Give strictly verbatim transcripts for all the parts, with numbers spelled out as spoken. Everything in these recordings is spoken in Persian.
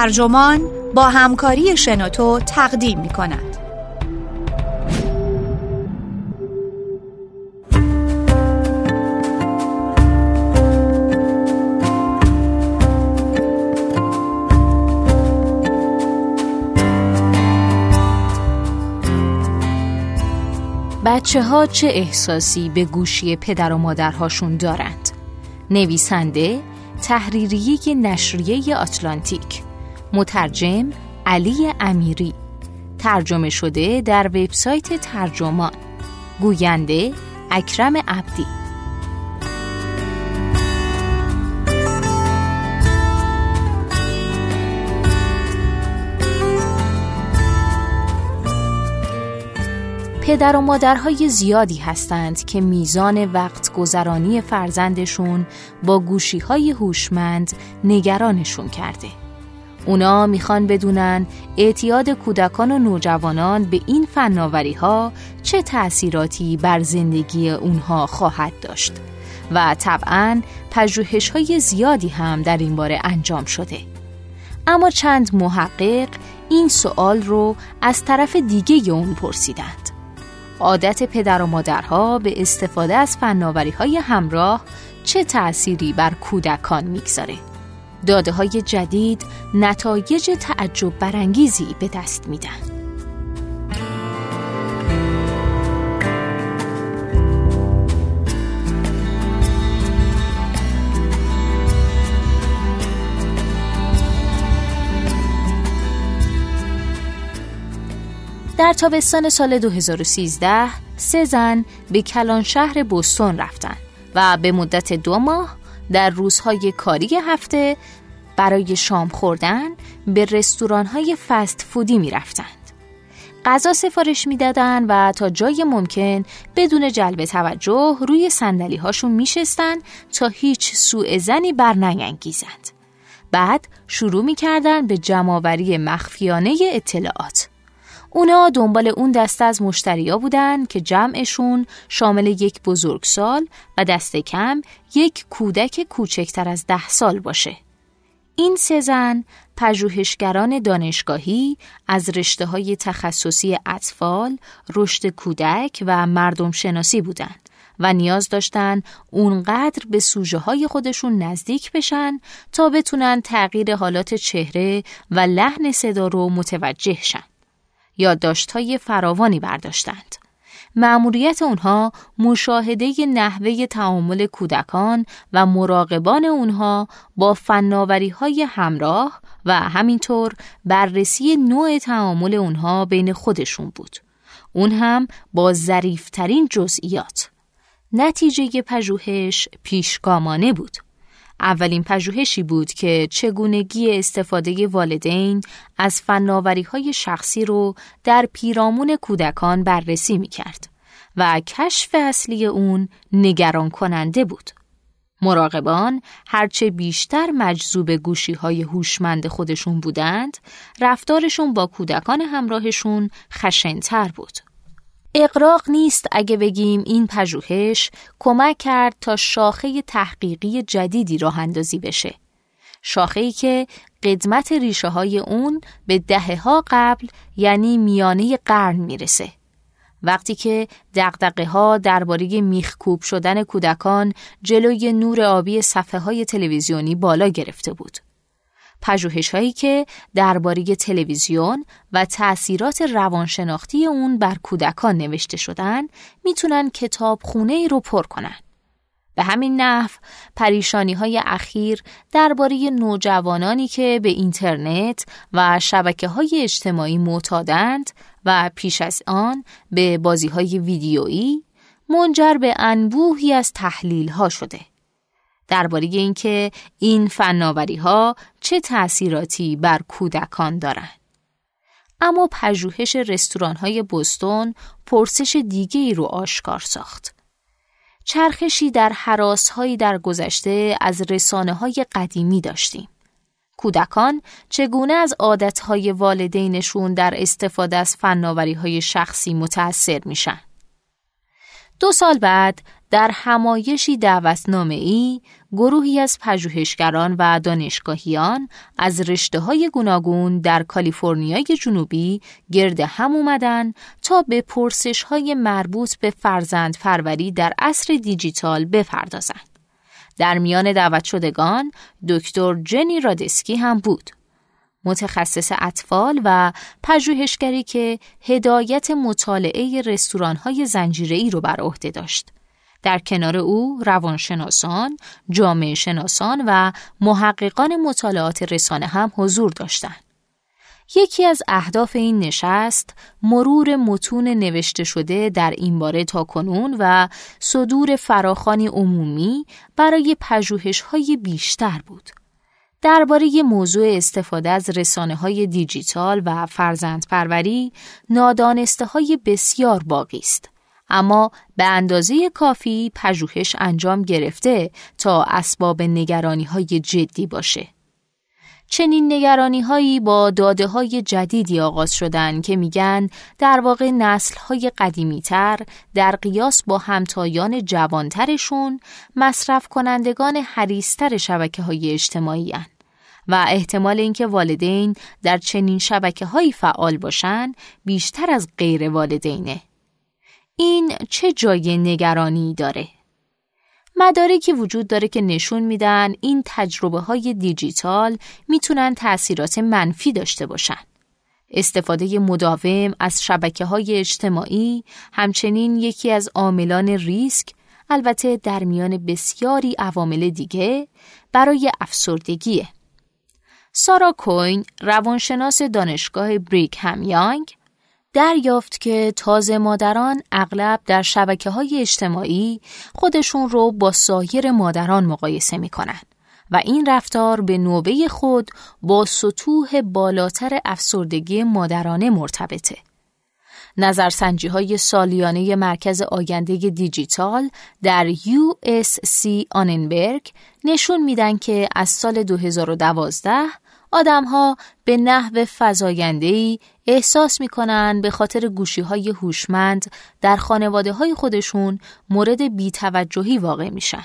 ترجمان با همکاری شنوتو تقدیم می‌کند. بچه‌ها چه احساسی به گوشی پدر و مادرهاشون دارند؟ نویسنده تحریریه نشریه آتلانتیک، مترجم علی امیری، ترجمه شده در وبسایت ترجمان، گوینده اکرم عبدی. پدر و مادرهای زیادی هستند که میزان وقت گذرانی فرزندشون با گوشی‌های هوشمند نگرانشون کرده. اونا میخوان بدونن اعتیاد کودکان و نوجوانان به این فناوری‌ها چه تأثیراتی بر زندگی اونها خواهد داشت و طبعاً پژوهش‌های زیادی هم در این باره انجام شده. اما چند محقق این سوال رو از طرف دیگه اون پرسیدند. عادت پدر و مادرها به استفاده از فناوری‌های همراه چه تأثیری بر کودکان می‌گذاره؟ داده‌های جدید نتایج تعجب برانگیزی به دست میدن. در تابستان سال دو هزار و سیزده، سه زن به کلان شهر بوستون رفتن و به مدت دو ماه در روزهای کاری هفته برای شام خوردن به رستوران‌های فست فودی می رفتند. غذا سفارش می دادن و تا جای ممکن بدون جلب توجه روی صندلی‌هاشون می شستن تا هیچ سوء ظنی برنینگیزند. بعد شروع می کردن به جمع‌آوری مخفیانه اطلاعات. اونا دنبال اون دسته از مشتریا بودن که جمعشون شامل یک بزرگسال و دست کم یک کودک کوچکتر از ده سال باشه. این سه زن پژوهشگران دانشگاهی از رشته‌های تخصصی اطفال، رشد کودک و مردم شناسی بودن و نیاز داشتن اونقدر به سوژه‌های خودشون نزدیک بشن تا بتونن تغییر حالات چهره و لحن صدا رو متوجه شن. یادداشت‌های فراوانی برداشتند. مأموریت اونها مشاهده نحوه تعامل کودکان و مراقبان اونها با فناوری‌های همراه و همینطور بررسی نوع تعامل اونها بین خودشون بود. اون هم با ظریف‌ترین جزئیات. نتیجه پژوهش پیشگامانه بود. اولین پژوهشی بود که چگونگی استفاده والدین از فناوری‌های شخصی رو در پیرامون کودکان بررسی می‌کرد و کشف اصلی اون نگران کننده بود. مراقبان هرچه بیشتر مجذوب گوشی‌های هوشمند خودشون بودند، رفتارشون با کودکان همراهشون خشن‌تر بود. اغراق نیست اگه بگیم این پژوهش کمک کرد تا شاخه تحقیقی جدیدی راه اندازی بشه. شاخه‌ای که قدمت ریشه‌های اون به دهه‌ها قبل، یعنی میانه قرن میرسه. وقتی که دغدغه‌ها درباره میخکوب شدن کودکان جلوی نور آبی صفحه‌های تلویزیونی بالا گرفته بود. پژوهش‌هایی که درباره تلویزیون و تأثیرات روانشناختی اون بر کودکان نوشته شدن میتونن کتابخونه‌ای رو پر کنن. به همین نحو پریشانی‌های اخیر درباره نوجوانانی که به اینترنت و شبکه‌های اجتماعی معتادند و پیش از آن به بازی‌های ویدیویی منجر به انبوهی از تحلیل‌ها شده. درباره اینکه این فناوری‌ها چه تأثیراتی بر کودکان دارند. اما پژوهش رستوران‌های بوستون پرسش دیگه‌ای رو آشکار ساخت. چرخشی در هراس‌هایی در گذشته از رسانه‌های قدیمی داشتیم. کودکان چگونه از عادت‌های والدینشون در استفاده از فناوری‌های شخصی متأثر میشن؟ دو سال بعد در همایشی دعوتنامه‌ای گروهی از پژوهشگران و دانشگاهیان از رشته‌های گوناگون در کالیفرنیای جنوبی گرد هم آمدن تا به پرسش‌های مربوط به فرزندپروری در عصر دیجیتال بپردازند. در میان دعوت شدگان دکتر جنی رادسکی هم بود، متخصص اطفال و پژوهشگری که هدایت مطالعه رستوران‌های زنجیره‌ای رو بر عهده داشت. در کنار او روانشناسان، جامعه شناسان و محققان مطالعات رسانه هم حضور داشتند. یکی از اهداف این نشست مرور متون نوشته شده در این باره تا کنون و صدور فراخوانی عمومی برای پژوهش‌های بیشتر بود. درباره موضوع استفاده از رسانه‌های دیجیتال و فرزندپروری نادانسته‌های بسیار باقی است، اما به اندازه کافی پژوهش انجام گرفته تا اسباب نگرانی‌های جدی باشه. چنین نگرانی‌هایی با داده‌های جدیدی آغاز شدن که میگن در واقع نسل‌های قدیمی‌تر در قیاس با همتایان جوان‌ترشون مصرف کنندگان حریص‌تر شبکه‌های اجتماعی هستند و احتمال اینکه والدین در چنین شبکه‌هایی فعال باشن بیشتر از غیر والدینه. این چه جای نگرانی داره؟ مدارکی وجود داره که نشون میدن این تجربه‌های دیجیتال میتونن تأثیرات منفی داشته باشن. استفاده مداوم از شبکه‌های اجتماعی همچنین یکی از عاملان ریسک، البته در میان بسیاری عوامل دیگه، برای افسردگیه. سارا کوین، روانشناس دانشگاه بریگهم یانگ، دریافت که تازه مادران اغلب در شبکه‌های اجتماعی خودشون رو با سایر مادران مقایسه می‌کنن و این رفتار به نوبه خود با سطوح بالاتر افسردگی مادرانه مرتبطه. نظرسنجی‌های سالیانه مرکز آینده دیجیتال در یو اس سی آننبرگ نشون میدن که از سال دو هزار و دوازده آدم‌ها به نحو فزاینده‌ای احساس می‌کنند به خاطر گوشی‌های هوشمند در خانواده‌های خودشون مورد بی‌توجهی واقع میشن.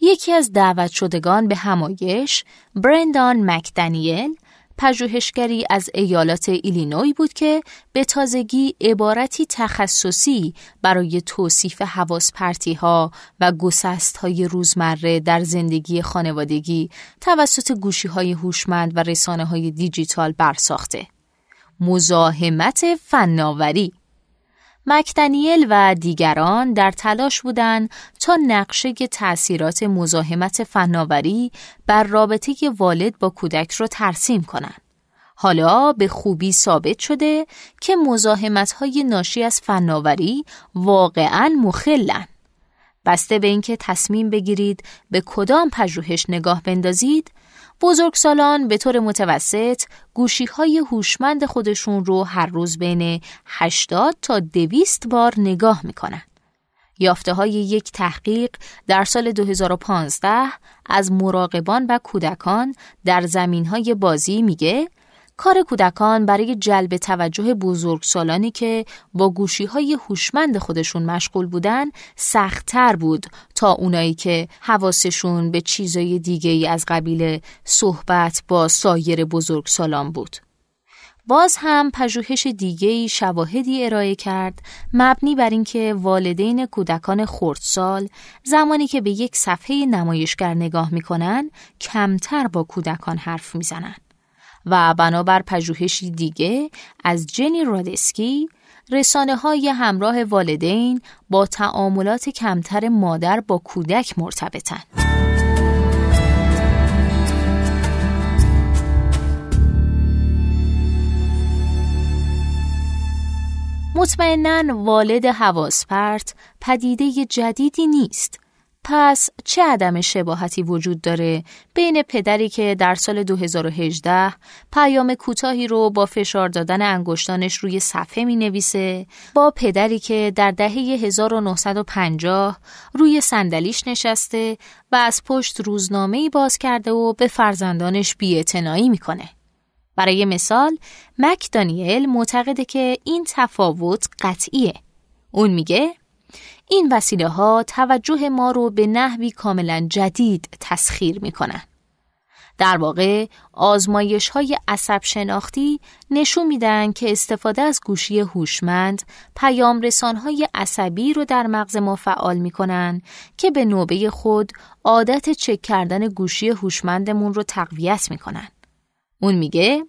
یکی از دعوت شدگان به همایش، برندان مکدنیل، پژوهشگری از ایالات ایلینوی بود که به تازگی عبارتی تخصصی برای توصیف حواس‌پرتی‌ها و گسست‌های روزمره در زندگی خانوادگی توسط گوشی‌های هوشمند و رسانه‌های دیجیتال برساخته. مزاحمت فناوری. مکدنیل و دیگران در تلاش بودند تا نقشه تأثیرات مزاحمت فناوری بر رابطه والد با کودک را ترسیم کنند. حالا به خوبی ثابت شده که مزاحمت‌های ناشی از فناوری واقعاً مخلن. بسته به اینکه تصمیم بگیرید به کدام پژوهش نگاه بندازید، بزرگسالان به طور متوسط گوشی‌های هوشمند خودشون رو هر روز بین هشتاد تا دویست بار نگاه می‌کنند. یافته‌های یک تحقیق در سال دو هزار و پانزده از مراقبان و کودکان در زمین‌های بازی میگه کار کودکان برای جلب توجه بزرگسالانی که با گوشی‌های هوشمند خودشون مشغول بودن سخت‌تر بود تا اونایی که حواسشون به چیزای دیگه‌ای از قبیل صحبت با سایر بزرگسالان بود. باز هم پژوهش دیگه‌ای شواهدی ارائه کرد مبنی بر اینکه والدین کودکان خردسال زمانی که به یک صفحه نمایشگر نگاه می‌کنن کمتر با کودکان حرف می‌زنن. و بنابر پژوهشی دیگه از جنی رادسکی، رسانه‌های همراه والدین با تعاملات کمتر مادر با کودک مرتبطن. مطمئناً والد حواس‌پرت پدیده جدیدی نیست. پس چه عدم شباهتی وجود داره بین پدری که در سال دو هزار و هجده پیام کوتاهی رو با فشار دادن انگشتانش روی صفحه می نویسه با پدری که در دهه هزار و نهصد و پنجاه روی صندلیش نشسته و از پشت روزنامه‌ای باز کرده و به فرزندانش بی‌اعتنایی می کنه؟ برای مثال مکدانیل معتقده که این تفاوت قطعیه. اون میگه این وسیله ها توجه ما رو به نحوی کاملا جدید تسخیر می کنن. در واقع آزمایش های عصب شناختی نشون میدن که استفاده از گوشی هوشمند پیام رسان های عصبی رو در مغز ما فعال میکنن که به نوبه خود عادت چک کردن گوشی هوشمندمون رو تقویت میکنن. اون میگه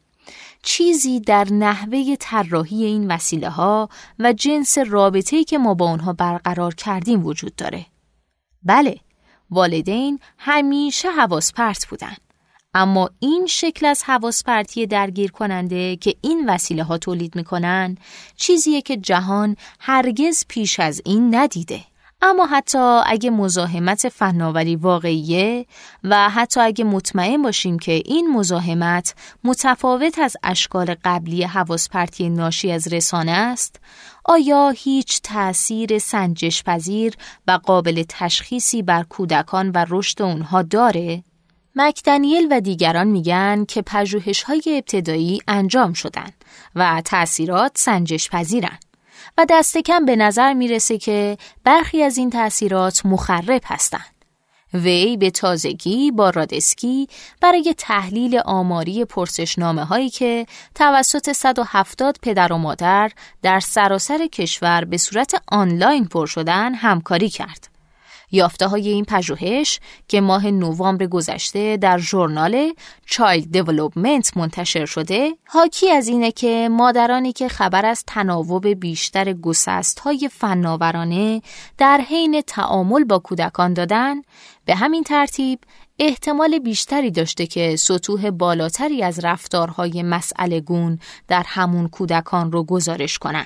چیزی در نحوه طراحی این وسیله ها و جنس رابطه‌ای که ما با اونها برقرار کردیم وجود داره. بله، والدین همیشه حواس پرت بودن. اما این شکل از حواس پرتی درگیر کننده که این وسیله ها تولید می کنن چیزیه که جهان هرگز پیش از این ندیده. اما حتی اگه مزاحمت فناوری واقعیه و حتی اگه مطمئن باشیم که این مزاحمت متفاوت از اشکال قبلی حواس پرتی ناشی از رسانه است، آیا هیچ تأثیر سنجش پذیر و قابل تشخیصی بر کودکان و رشد اونها داره؟ مکدنیل و دیگران میگن که پژوهش‌های ابتدایی انجام شدن و تأثیرات سنجش پذیرن و دست کم به نظر میرسه که برخی از این تأثیرات مخرب هستن. وی به تازگی با رادسکی برای تحلیل آماری پرسشنامه‌هایی که توسط صد و هفتاد پدر و مادر در سراسر کشور به صورت آنلاین پر شدن همکاری کرد. یافته‌های این پژوهش که ماه نوامبر گذشته در ژورنال چایلد دیولپمنت منتشر شده، حاکی از اینه که مادرانی که خبر از تناوب بیشتر گسست‌های فناورانه در حین تعامل با کودکان دادن، به همین ترتیب احتمال بیشتری داشته که سطوح بالاتری از رفتارهای مسئله‌گون در همون کودکان رو گزارش کنن.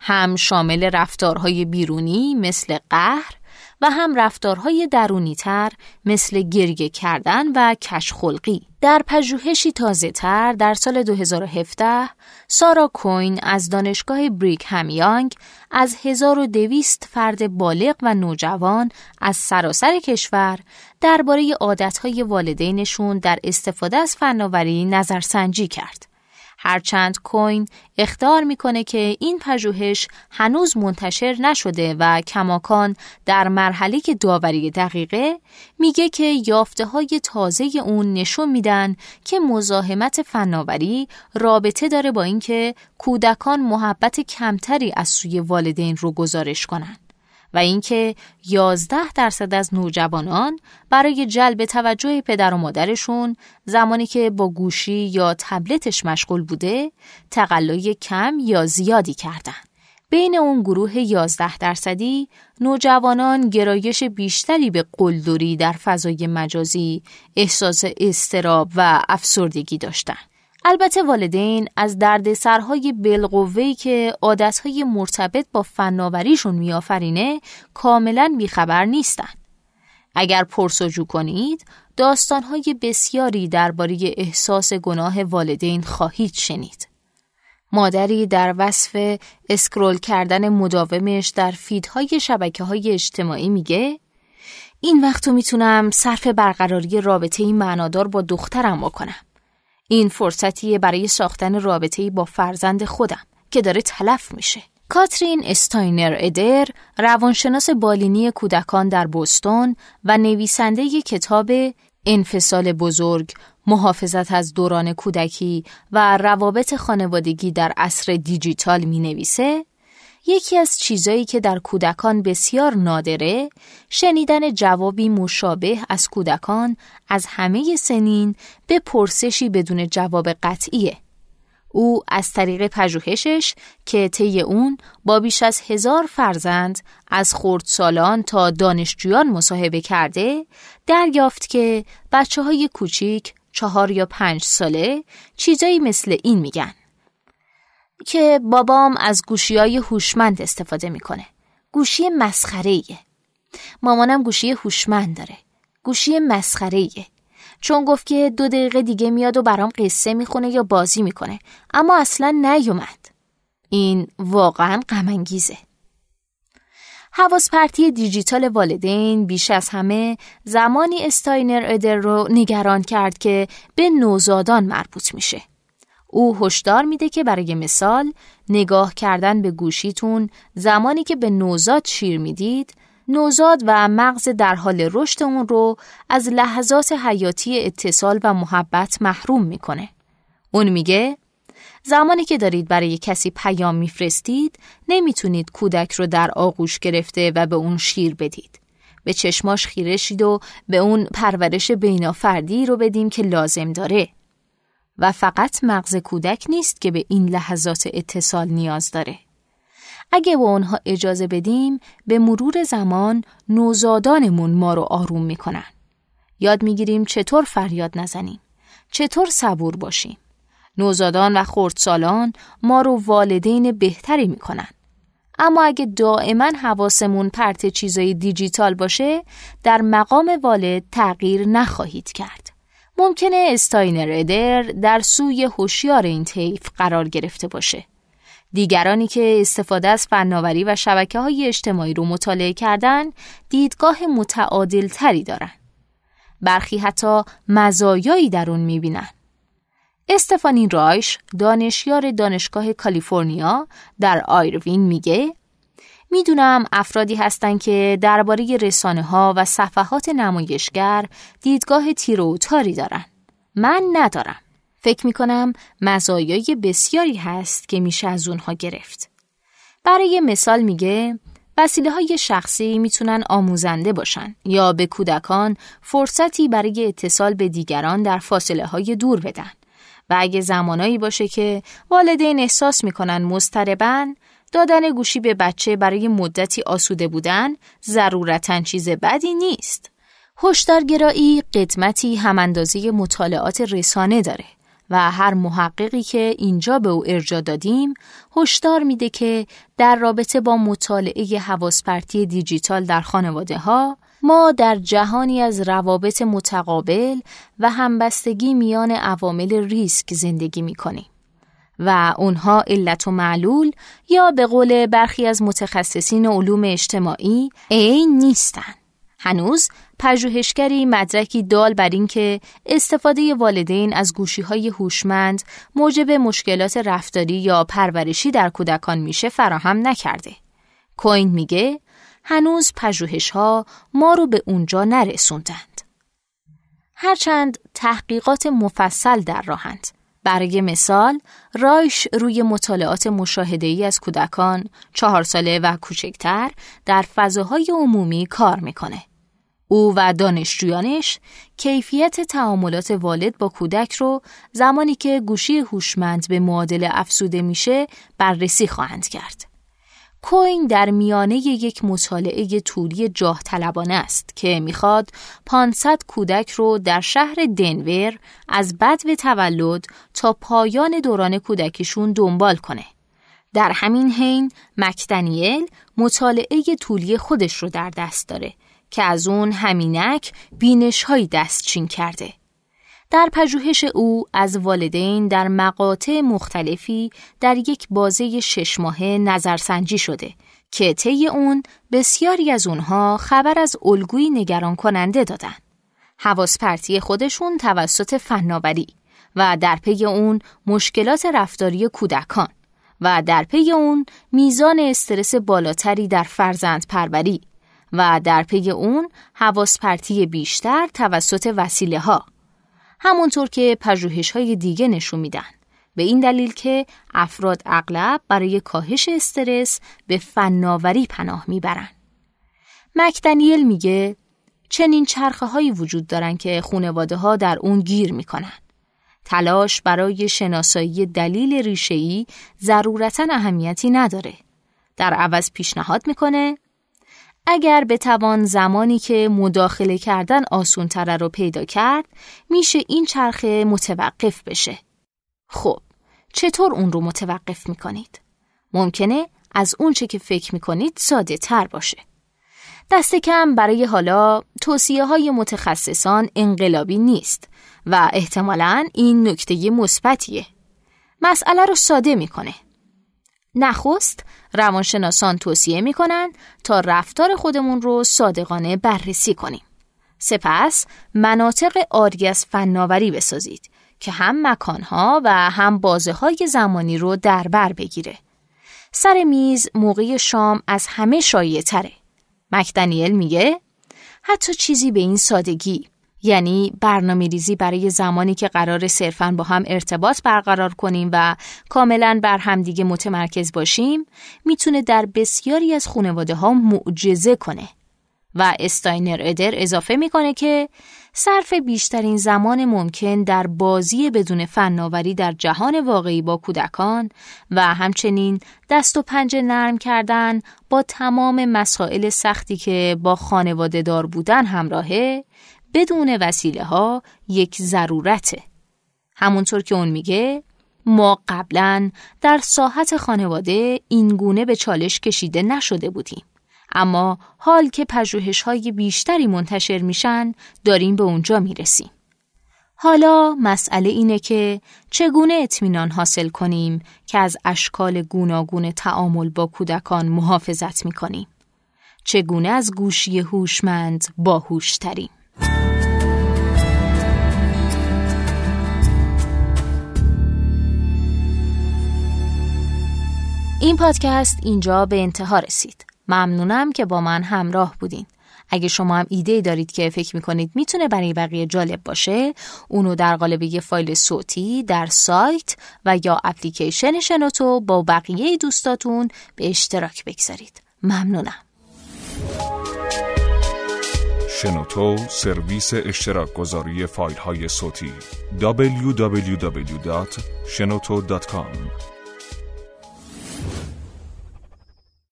هم شامل رفتارهای بیرونی مثل قهر و هم رفتارهای درونی تر مثل گریه کردن و کشخلقی. در پژوهشی تازه تر در سال دو هزار و هفده، سارا کوین از دانشگاه بریک همیانگ از هزار و دویست فرد بالغ و نوجوان از سراسر کشور درباره عادتهای والدینشون در استفاده از فناوری نظرسنجی کرد. هرچند کوین اخطار میکنه که این پژوهش هنوز منتشر نشده و کماکان در مرحله داوری دقیقه، میگه که یافته‌های تازه اون نشون میدن که مزاحمت فناوری رابطه داره با اینکه کودکان محبت کمتری از سوی والدین رو گزارش کنن و اینکه یازده درصد از نوجوانان برای جلب توجه پدر و مادرشون زمانی که با گوشی یا تبلتش مشغول بوده تقلای کم یا زیادی کردن. بین اون گروه یازده درصدی نوجوانان گرایش بیشتری به قلدری در فضای مجازی، احساس اضطراب و افسردگی داشتن. البته والدین از دردسرهای بالقوه‌ای که عادتهای مرتبط با فناوریشون میآفرینه کاملاً بیخبر نیستن. اگر پرسجو کنید، داستانهای بسیاری درباره احساس گناه والدین خواهید شنید. مادری در وصف اسکرول کردن مداومش در فیدهای شبکه‌های اجتماعی میگه این وقتو میتونم صرف برقراری رابطه‌ای معنادار با دخترم بکنم. این فرصتیه برای ساختن رابطه‌ای با فرزند خودم که داره تلف میشه. کاترین استاینر ادر، روانشناس بالینی کودکان در بوستون و نویسنده ی کتاب انفصال بزرگ، محافظت از دوران کودکی و روابط خانوادگی در عصر دیجیتال می نویسه یکی از چیزایی که در کودکان بسیار نادره، شنیدن جوابی مشابه از کودکان از همه سنین به پرسشی بدون جواب قطعیه. او از طریق پژوهشش که طی اون با بیش از هزار فرزند از خردسالان تا دانشجویان مصاحبه کرده، دریافت که بچه‌های کوچیک چهار یا پنج ساله چیزایی مثل این میگن. که بابام از گوشی‌های هوشمند استفاده میکنه. گوشی مسخره‌ایه. مامانم گوشی هوشمند داره. گوشی مسخره‌ایه. چون گفت که دو دقیقه دیگه میاد و برام قصه میخونه یا بازی میکنه، اما اصلا نیومد. این واقعا غم انگیزه. حواس پرتی دیجیتال والدین بیش از همه زمانی استاینر ادر رو نگران کرد که به نوزادان مربوط میشه. او هشدار میده که برای مثال نگاه کردن به گوشیتون زمانی که به نوزاد شیر میدید، نوزاد و مغز در حال رشد اون رو از لحظات حیاتی اتصال و محبت محروم میکنه. اون میگه زمانی که دارید برای کسی پیام میفرستید، نمیتونید کودک رو در آغوش گرفته و به اون شیر بدید. به چشماش خیره شید و به اون پرورش بینافردی رو بدیم که لازم داره. و فقط مغز کودک نیست که به این لحظات اتصال نیاز داره. اگه با اونها اجازه بدیم، به مرور زمان نوزادانمون ما رو آروم میکنن. یاد میگیریم چطور فریاد نزنیم، چطور صبور باشیم. نوزادان و خردسالان ما رو والدین بهتری میکنن. اما اگه دائما حواسمون پرت چیزای دیجیتال باشه، در مقام والد تغییر نخواهید کرد. ممکنه استاینرادر در سوی هوشیار این طیف قرار گرفته باشه. دیگرانی که استفاده از فناوری و شبکه‌های اجتماعی رو مطالعه کردن، دیدگاه متعادل تری دارن. برخی حتی مزایایی در اون میبینن. استفانی رایش، دانشیار دانشگاه کالیفرنیا در آیروین میگه میدونم افرادی هستن که درباره رسانه‌ها و صفحات نمایشگر دیدگاه تیر و تاری دارن. من ندارم. فکر میکنم مزایای بسیاری هست که میشه از اونها گرفت. برای مثال میگه وسیله‌های شخصی میتونن آموزنده باشن یا به کودکان فرصتی برای اتصال به دیگران در فاصله‌های دور بدن. و اگه زمانایی باشه که والدین احساس میکنن مضطربن، دادن گوشی به بچه برای مدتی آسوده بودن ضرورتاً چیز بدی نیست. هشدارگرایی قدمتی هماندازی مطالعات رسانه داره و هر محققی که اینجا به او ارجاع دادیم هشدار میده که در رابطه با مطالعه حواس‌پرتی دیجیتال در خانواده‌ها، ما در جهانی از روابط متقابل و همبستگی میان عوامل ریسک زندگی می‌کنیم و اونها علت و معلول یا به قول برخی از متخصصین علوم اجتماعی عین نیستن. هنوز پژوهشگری مدرکی دال بر این که استفاده والدین از گوشی‌های هوشمند موجب مشکلات رفتاری یا پرورشی در کودکان میشه فراهم نکرده. کوین میگه هنوز پژوهش‌ها ما رو به اونجا نرسوندند. هرچند تحقیقات مفصل در راهند. برای مثال، رایش روی مطالعات مشاهده‌ای از کودکان چهار ساله و کوچکتر در فضاهای عمومی کار میکنه. او و دانشجویانش کیفیت تعاملات والد با کودک رو زمانی که گوشی هوشمند به معادله افزوده میشه بررسی خواهند کرد. کوین در میانه یک مطالعه طولی جاه طلبانه است که میخواد پانصد کودک رو در شهر دنور از بدو تولد تا پایان دوران کودکیشون دنبال کنه. در همین حین مکدنیل مطالعه طولی خودش رو در دست داره که از اون همینک بینش‌های دستچین کرده. در پژوهش او از والدین در مقاطع مختلفی در یک بازه شش ماهه نظرسنجی شده که طی اون بسیاری از اونها خبر از الگویی نگران کننده دادن. حواس‌پرتی خودشون توسط فناوری و در پی اون مشکلات رفتاری کودکان و در پی اون میزان استرس بالاتری در فرزند پروری و در پی اون حواس‌پرتی بیشتر توسط وسیله ها. همونطور که پژوهش‌های دیگه نشون میدن، به این دلیل که افراد اغلب برای کاهش استرس به فناوری پناه میبرن. مکدنیل میگه چنین چرخه‌هایی وجود دارن که خانواده‌ها در اون گیر میکنن. تلاش برای شناسایی دلیل ریشه‌ای ضرورتاً اهمیتی نداره. در عوض پیشنهاد میکنه اگر بتوان زمانی که مداخله کردن آسان‌تر رو پیدا کرد، میشه این چرخه متوقف بشه. خب، چطور اون رو متوقف میکنید؟ ممکنه از اون چه که فکر میکنید ساده تر باشه. دست کم برای حالا توصیه‌های متخصصان انقلابی نیست و احتمالاً این نکته مثبتیه. مسئله رو ساده میکنه. نخست، روانشناسان توصیه میکنن تا رفتار خودمون رو صادقانه بررسی کنیم. سپس مناطق آری از فناوری بسازید که هم مکانها و هم بازه‌های زمانی رو دربر بگیره. سر میز موقع شام از همه شایع تره. مکدنیل میگه حتی چیزی به این سادگی، یعنی برنامه ریزی برای زمانی که قراره صرفاً با هم ارتباط برقرار کنیم و کاملاً بر همدیگه متمرکز باشیم، میتونه در بسیاری از خانواده ها معجزه کنه. و استاینر ادر اضافه میکنه که صرف بیشترین زمان ممکن در بازی بدون فناوری در جهان واقعی با کودکان و همچنین دست و پنجه نرم کردن با تمام مسائل سختی که با خانواده دار بودن همراهه، بدون وسیله ها یک ضرورته. همونطور که اون میگه ما قبلاً در ساحت خانواده اینگونه به چالش کشیده نشده بودیم، اما حال که پژوهش‌های بیشتری منتشر میشن داریم به اونجا میرسیم. حالا مسئله اینه که چگونه اطمینان حاصل کنیم که از اشکال گوناگون تعامل با کودکان محافظت میکنیم. چگونه از گوشی هوشمند باهوش‌تریم. این پادکست اینجا به انتها رسید. ممنونم که با من همراه بودین. اگه شما هم ایده‌ای دارید که فکر می‌کنید میتونه برای بقیه جالب باشه، اونو در قالب یه فایل صوتی در سایت و یا اپلیکیشن شنوتو با بقیه دوستاتون به اشتراک بگذارید. ممنونم. شنوتو سرویس اشتراک‌گذاری فایل‌های صوتی دبلیو دبلیو دبلیو دات شنوتو دات کام